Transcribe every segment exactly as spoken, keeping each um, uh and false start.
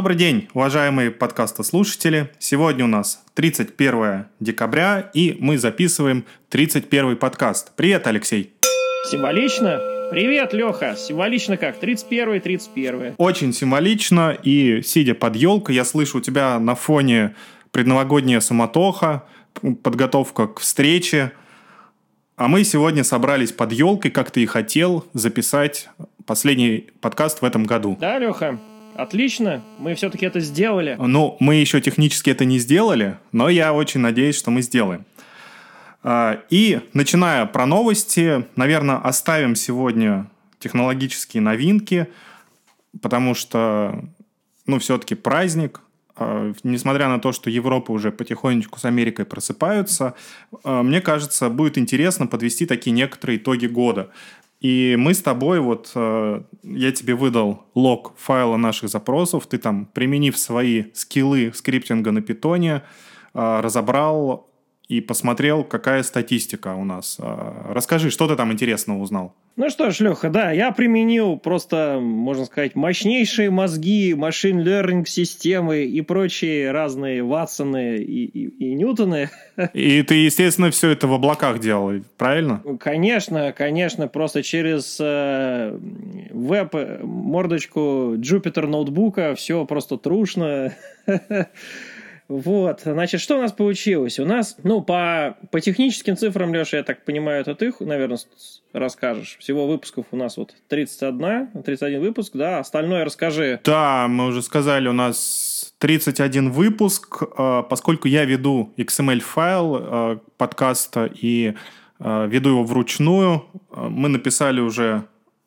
Добрый день, уважаемые подкастослушатели. Сегодня у нас тридцать первое декабря, и мы записываем тридцать первый подкаст. Привет, Алексей. Символично. Привет, Лёха. Символично как? тридцать первое, тридцать первое. Очень символично, и сидя под елкой, я слышу у тебя на фоне предновогодняя суматоха, подготовка к встрече. А мы сегодня собрались под елкой, как ты и хотел, записать последний подкаст в этом году. Да, Лёха. Отлично, мы все-таки это сделали. Ну, мы еще технически это не сделали, но я очень надеюсь, что мы сделаем. И, начиная про новости, наверное, оставим сегодня технологические новинки, потому что, ну, все-таки праздник. Несмотря на то, что Европа уже потихонечку с Америкой просыпаются, мне кажется, будет интересно подвести такие некоторые итоги года. И мы с тобой, вот э, я тебе выдал лог файла наших запросов, ты там, применив свои скиллы скриптинга на питоне, э, разобрал и посмотрел, какая статистика у нас. Э, расскажи, что ты там интересного узнал? Ну что ж, Леха, да, я применил просто, можно сказать, мощнейшие мозги, машин-лернинг-системы и прочие разные Ватсоны и, и, и Ньютоны. И ты, естественно, все это в облаках делал, правильно? Конечно, конечно, просто через э, веб-мордочку Jupyter Notebook все просто трушно. Вот, значит, что у нас получилось? У нас, ну, по, по техническим цифрам, Леша, я так понимаю, это ты, наверное, расскажешь. Всего выпусков у нас вот тридцать один выпуск, да, остальное расскажи. Да, мы уже сказали, у нас тридцать один выпуск. Поскольку я веду икс эм эль-файл подкаста и веду его вручную, мы написали уже...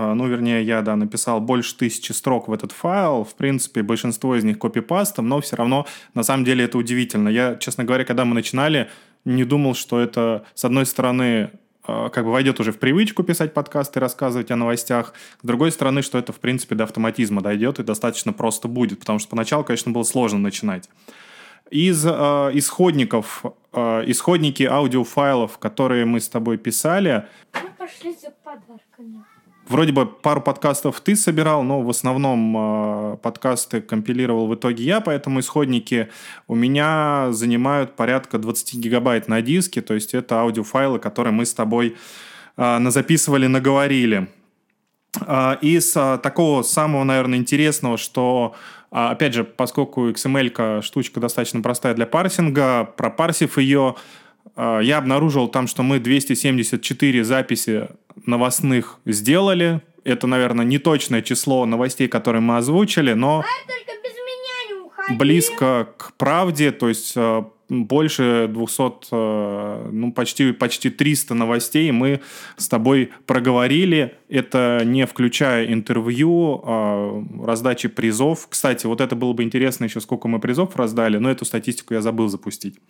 Ну, вернее, я, да, написал больше тысячи строк в этот файл. В принципе, большинство из них копипастом, но все равно, на самом деле, это удивительно. Я, честно говоря, когда мы начинали, не думал, что это, с одной стороны, как бы войдет уже в привычку писать подкасты, рассказывать о новостях. С другой стороны, что это, в принципе, до автоматизма дойдет и достаточно просто будет. Потому что поначалу, конечно, было сложно начинать. Из э, исходников, э, исходники аудиофайлов, которые мы с тобой писали... Мы пошли за подарками. Вроде бы пару подкастов ты собирал, но в основном э, подкасты компилировал в итоге я, поэтому исходники у меня занимают порядка двадцать гигабайт на диске, то есть это аудиофайлы, которые мы с тобой э, назаписывали, наговорили. Э, из э, такого самого, наверное, интересного, что, э, опять же, поскольку икс эм эль-ка штучка достаточно простая для парсинга, пропарсив ее, э, я обнаружил там, что мы двести семьдесят четыре записи новостных сделали. Это, наверное, не точное число новостей, которые мы озвучили, но близко к правде, то есть больше двести, ну, почти, почти триста новостей мы с тобой проговорили, это не включая интервью, раздачи призов. Кстати, вот это было бы интересно еще, сколько мы призов раздали, но эту статистику я забыл запустить,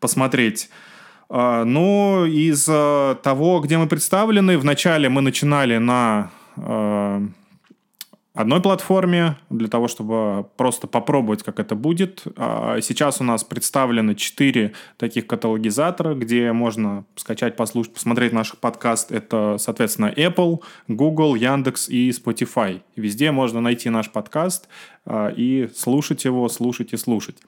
посмотреть. Ну, из того, где мы представлены, вначале мы начинали на э, одной платформе, для того, чтобы просто попробовать, как это будет. Сейчас у нас представлены четыре таких каталогизатора, где можно скачать, послушать, посмотреть наш подкаст. Это, соответственно, Apple, Google, Яндекс и Spotify. Везде можно найти наш подкаст и слушать его, слушать и слушать.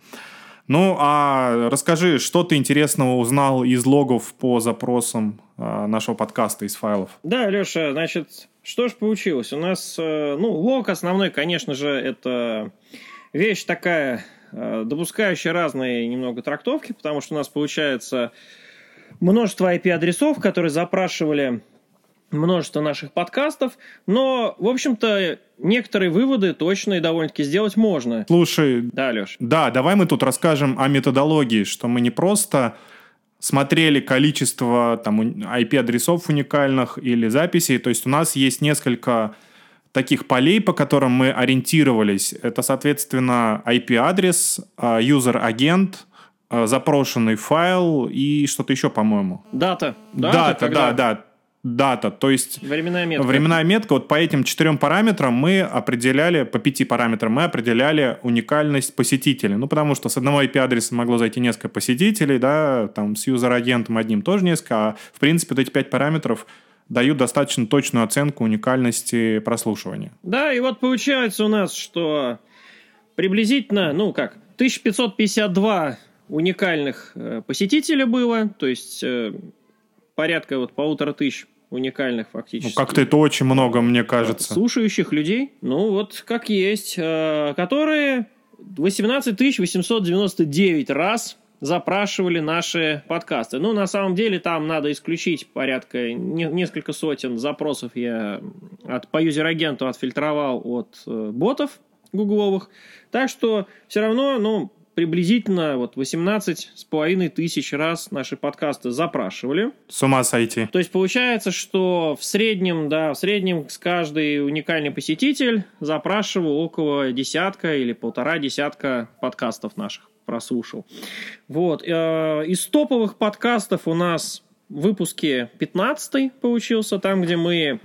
Ну, а расскажи, что ты интересного узнал из логов по запросам э, нашего подкаста, из файлов? Да, Леша, значит, что ж получилось? У нас, э, ну, лог основной, конечно же, это вещь такая, э, допускающая разные немного трактовки, потому что у нас получается множество ай пи-адресов, которые запрашивали множество наших подкастов, но, в общем-то, некоторые выводы точно и довольно-таки сделать можно. Слушай, да, Леш. Да, давай мы тут расскажем о методологии, что мы не просто смотрели количество там ай пи-адресов уникальных или записей, то есть у нас есть несколько таких полей, по которым мы ориентировались. Это, соответственно, ай пи-адрес, юзер-агент, запрошенный файл и что-то еще, по-моему. Дата. Да, Дата, да, да. Дата, то есть временная метка. временная метка. Вот по этим четырем параметрам мы определяли, по пяти параметрам мы определяли уникальность посетителей. Ну, потому что с одного ай пи-адреса могло зайти несколько посетителей, да, там с юзер-агентом одним тоже несколько, а в принципе вот эти пять параметров дают достаточно точную оценку уникальности прослушивания. Да, и вот получается у нас, что приблизительно, ну как, тысяча пятьсот пятьдесят два уникальных э, посетителя было, то есть э, порядка вот полутора тысяч уникальных фактически. Ну, как-то это очень много, мне кажется. Слушающих людей, ну вот как есть, э, которые восемнадцать тысяч восемьсот девяносто девять раз запрашивали наши подкасты. Ну, на самом деле, там надо исключить порядка не, несколько сотен запросов я от, по юзер-агенту отфильтровал от э, ботов гугловых. Так что все равно, ну, приблизительно вот восемнадцать с половиной тысяч раз наши подкасты запрашивали. С ума сойти. То есть получается, что в среднем, да, в среднем каждый уникальный посетитель запрашивал около десятка или полтора десятка подкастов наших. Прослушал. Вот. Из топовых подкастов у нас в выпуске пятнадцатый получился, там, где мы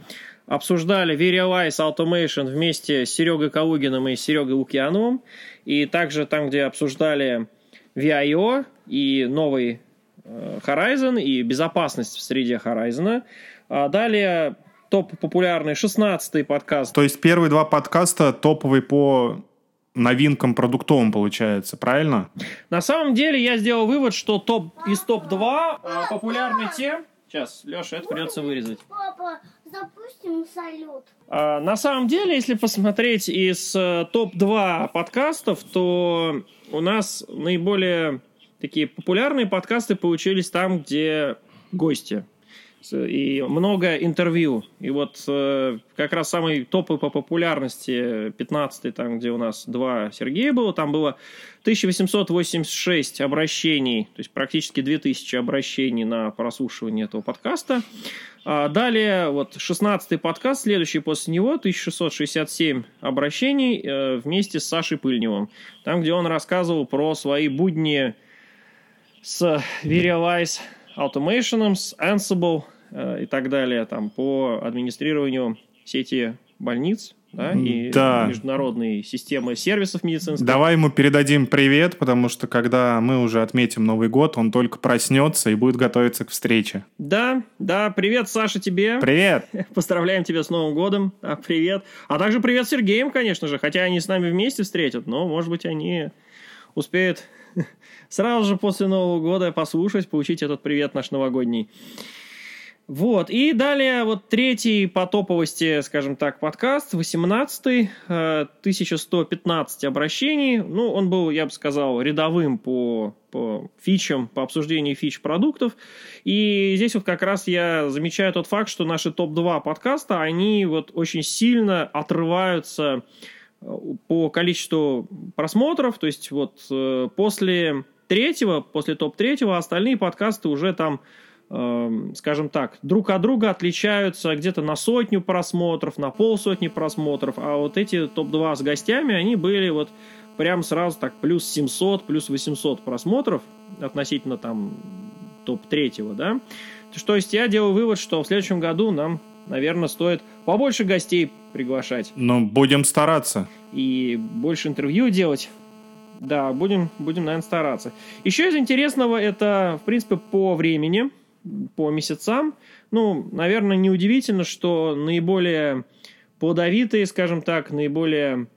обсуждали vRealize Automation вместе с Серёгой Калугиным и Серёгой Лукьяновым, и также там, где обсуждали ви ай о и новый Horizon, и безопасность в среде Horizon. А далее топ-популярный шестнадцатый подкаст. То есть первые два подкаста топовые по новинкам продуктовым получается, правильно? На самом деле я сделал вывод, что топ папа, из топ-два папа, популярны те... Сейчас, Лёша, это придется вырезать. Папа, запустим салют. А, на самом деле, если посмотреть из топ-два подкастов, то у нас наиболее такие популярные подкасты получились там, где гости. И много интервью. И вот э, как раз самые топы по популярности пятнадцатый, там, где у нас два Сергея было, там было тысяча восемьсот восемьдесят шесть обращений, то есть практически две тысячи обращений на прослушивание этого подкаста. А далее вот шестнадцатый подкаст, следующий после него, тысяча шестьсот шестьдесят семь обращений э, вместе с Сашей Пыльневым, там, где он рассказывал про свои будни с vRealize Automation, с Ansible э, и так далее, там, по администрированию сети больниц, да, и да. международной системы сервисов медицинских. Давай ему передадим привет, потому что когда мы уже отметим Новый год, он только проснется и будет готовиться к встрече. Да, да, привет, Саша, тебе. Привет. Поздравляем тебя с Новым годом, а, привет. А также привет Сергеем, конечно же, хотя они с нами вместе встретят, но, может быть, они успеют сразу же после Нового года послушать, получить этот привет наш новогодний. Вот, и далее вот третий по топовости, скажем так, подкаст, восемнадцатый, тысяча сто пятнадцать обращений. Ну, он был, я бы сказал, рядовым по, по фичам, по обсуждению фич продуктов. И здесь вот как раз я замечаю тот факт, что наши топ-два подкаста, они вот очень сильно отрываются по количеству просмотров, то есть вот э, после третьего, после топ-третьего остальные подкасты уже там, э, скажем так, друг от друга отличаются где-то на сотню просмотров, на полсотни просмотров, а вот эти топ-два с гостями, они были вот прям сразу так плюс семьсот, плюс восемьсот просмотров относительно там топ-третьего, да, то есть я делаю вывод, что в следующем году нам, наверное, стоит побольше гостей приглашать. Ну, будем стараться. И больше интервью делать. Да, будем, будем, наверное, стараться. Еще из интересного, это, в принципе, по времени, по месяцам. Ну, наверное, неудивительно, что наиболее плодовитые, скажем так, наиболее,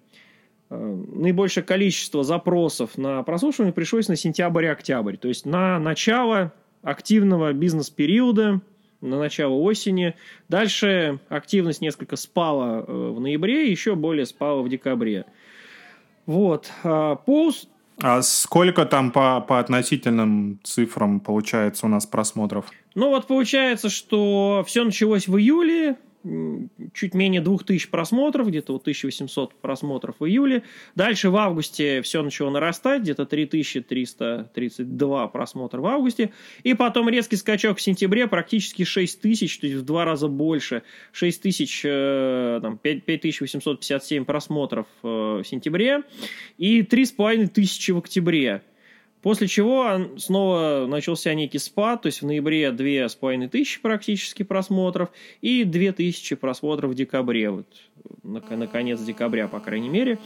э, наибольшее количество запросов на прослушивание пришлось на сентябрь и октябрь. То есть на начало активного бизнес-периода, на начало осени. Дальше активность несколько спала в ноябре, еще более спала в декабре. Вот. Пауз. А сколько там по, по относительным цифрам получается у нас просмотров? Ну вот получается, что все началось в июле, чуть менее двух тысяч просмотров, где-то вот тысяча восемьсот просмотров в июле. Дальше в августе все начало нарастать, где-то три тысячи триста тридцать два просмотра в августе. И потом резкий скачок в сентябре, практически шесть тысяч, то есть в два раза больше. шесть тысяч, там, пять тысяч восемьсот пятьдесят семь просмотров в сентябре и три с половиной тысячи в октябре. После чего снова начался некий спад, то есть в ноябре две тысячи пятьсот практически просмотров и две тысячи просмотров в декабре, вот на, на конец декабря, по крайней мере.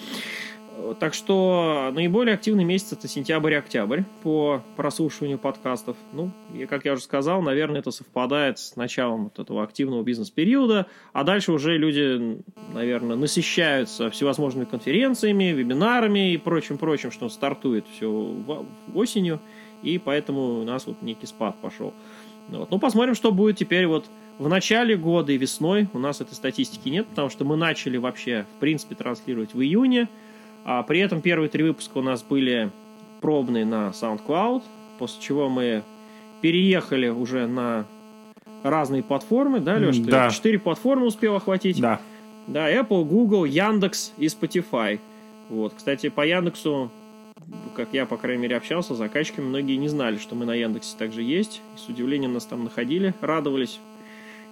Так что наиболее активный месяц — это сентябрь и октябрь по прослушиванию подкастов. Ну, и, как я уже сказал, наверное, это совпадает с началом вот этого активного бизнес-периода, а дальше уже люди, наверное, насыщаются всевозможными конференциями, вебинарами и прочим-прочим, что стартует все осенью, и поэтому у нас вот некий спад пошел. Вот. Ну, посмотрим, что будет теперь вот в начале года и весной. У нас этой статистики нет, потому что мы начали вообще, в принципе, транслировать в июне. А при этом первые три выпуска у нас были пробные на SoundCloud, после чего мы переехали уже на разные платформы, да, Лёш? Да. Ты четыре платформы успел охватить. Да. Да, Apple, Google, Яндекс и Spotify. Вот, кстати, по Яндексу, как я, по крайней мере, общался с заказчиками, многие не знали, что мы на Яндексе также есть. И с удивлением нас там находили, радовались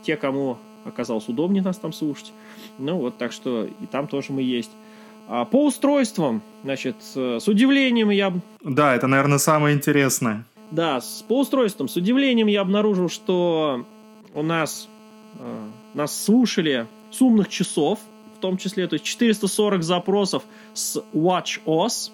те, кому оказалось удобнее нас там слушать. Ну вот, так что и там тоже мы есть. По устройствам, значит, с удивлением я... Да, это, наверное, самое интересное. Да, с, по устройствам, с удивлением я обнаружил, что у нас э, нас слушали с умных часов, в том числе, то есть четыреста сорок запросов с WatchOS.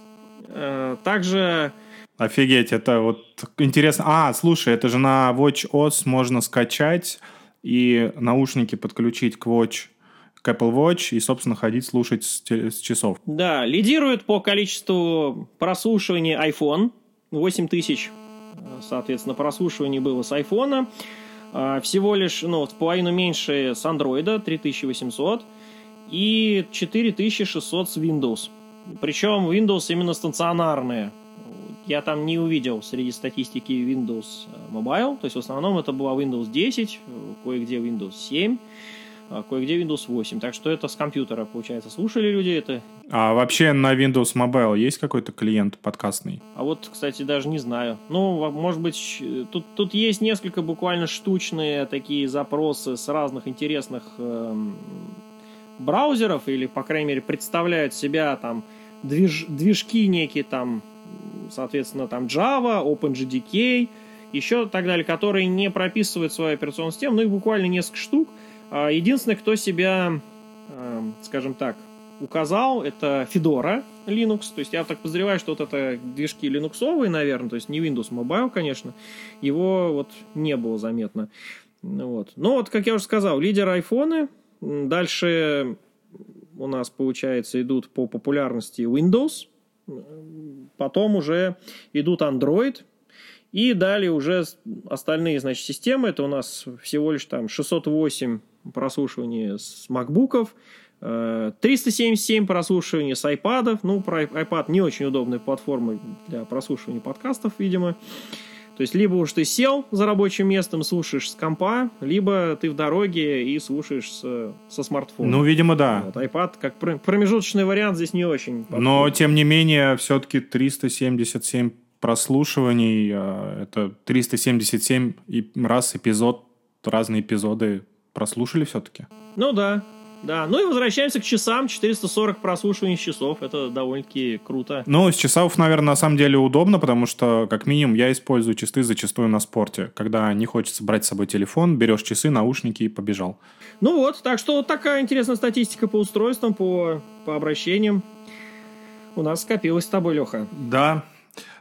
Э, также... Офигеть, это вот интересно. А, слушай, это же на WatchOS можно скачать и наушники подключить к Watch. К Apple Watch и, собственно, ходить слушать с, с часов. Да, лидирует по количеству прослушиваний iPhone. восемь тысяч, соответственно, прослушиваний было с iPhone. Всего лишь, ну, в половину меньше с Android, три тысячи восемьсот. И четыре тысячи шестьсот с Windows. Причем Windows именно стационарные. Я там не увидел среди статистики Windows Mobile. То есть, в основном, это была Windows десять, кое-где Windows семь. Кое-где Windows восемь. Так что это с компьютера, получается, слушали люди это. А вообще на Windows Mobile есть какой-то клиент подкастный? А вот, кстати, даже не знаю. Ну, может быть, тут, тут есть несколько буквально штучные такие запросы с разных интересных эм, браузеров, или, по крайней мере, представляют себя там движ, движки некие там, соответственно, там Java, OpenJDK, еще так далее, которые не прописывают свою операционную систему, но их буквально несколько штук. Единственный, кто себя, скажем так, указал, это Fedora Linux. То есть я так подозреваю, что вот это движки линуксовые, наверное, то есть не Windows Mobile, конечно, его вот не было заметно. Вот. Но вот, как я уже сказал, лидеры iPhone, дальше у нас, получается, идут по популярности Windows, потом уже идут Android, и далее уже остальные, значит, системы. Это у нас всего лишь там шестьсот восемь прослушиваний с макбуков, триста семьдесят семь прослушиваний с iPad'ов. Ну, про iPad не очень удобная платформа для прослушивания подкастов, видимо. То есть, либо уж ты сел за рабочим местом, слушаешь с компа, либо ты в дороге и слушаешь с, со смартфона. Ну, видимо, да. Вот, iPad как промежуточный вариант здесь не очень подходит. Но, тем не менее, все-таки триста семьдесят семь прослушиваний, это триста семьдесят семь раз эпизод, разные эпизоды прослушали все-таки. Ну да, да. Ну и возвращаемся к часам, четыреста сорок прослушиваний часов, это довольно-таки круто. Ну, с часов, наверное, на самом деле удобно, потому что, как минимум, я использую часы зачастую на спорте, когда не хочется брать с собой телефон, берешь часы, наушники и побежал. Ну вот, так что вот такая интересная статистика по устройствам, по, по обращениям у нас скопилась с тобой, Леха. Да.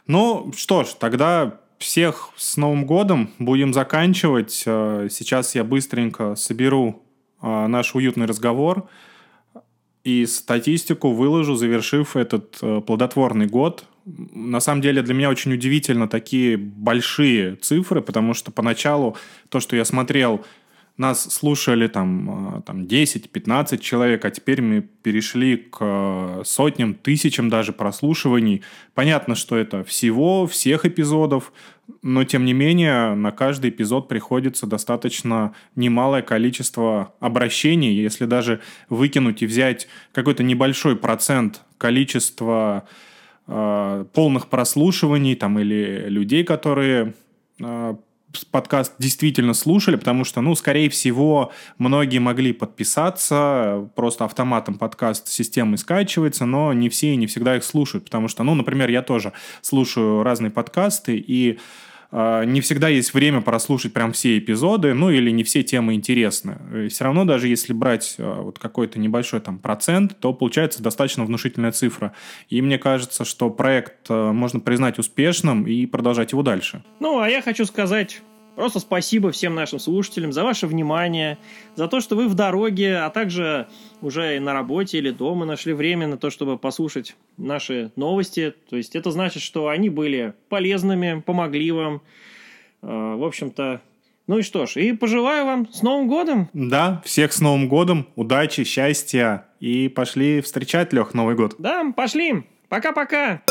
Ну что ж, тогда всех с Новым годом, будем заканчивать. Сейчас я быстренько соберу наш уютный разговор и статистику выложу, завершив этот плодотворный год. На самом деле для меня очень удивительно такие большие цифры, потому что поначалу то, что я смотрел, нас слушали там, там десять-пятнадцать человек, а теперь мы перешли к сотням, тысячам даже прослушиваний. Понятно, что это всего, всех эпизодов, но, тем не менее, на каждый эпизод приходится достаточно немалое количество обращений. Если даже выкинуть и взять какой-то небольшой процент количества э, полных прослушиваний там, или людей, которые... Э, подкаст действительно слушали, потому что, ну, скорее всего, многие могли подписаться, просто автоматом подкаст с системой скачивается, но не все и не всегда их слушают, потому что, ну, например, я тоже слушаю разные подкасты, и не всегда есть время прослушать прям все эпизоды, ну или не все темы интересны. И все равно, даже если брать вот какой-то небольшой там процент, то получается достаточно внушительная цифра. И мне кажется, что проект можно признать успешным и продолжать его дальше. Ну, а я хочу сказать просто спасибо всем нашим слушателям за ваше внимание, за то, что вы в дороге, а также уже и на работе или дома нашли время на то, чтобы послушать наши новости. То есть это значит, что они были полезными, помогли вам. В общем-то, ну и что ж, и пожелаю вам с Новым годом! Да, всех с Новым годом, удачи, счастья, и пошли встречать, Лёх, Новый год. Да, пошли! Пока-пока!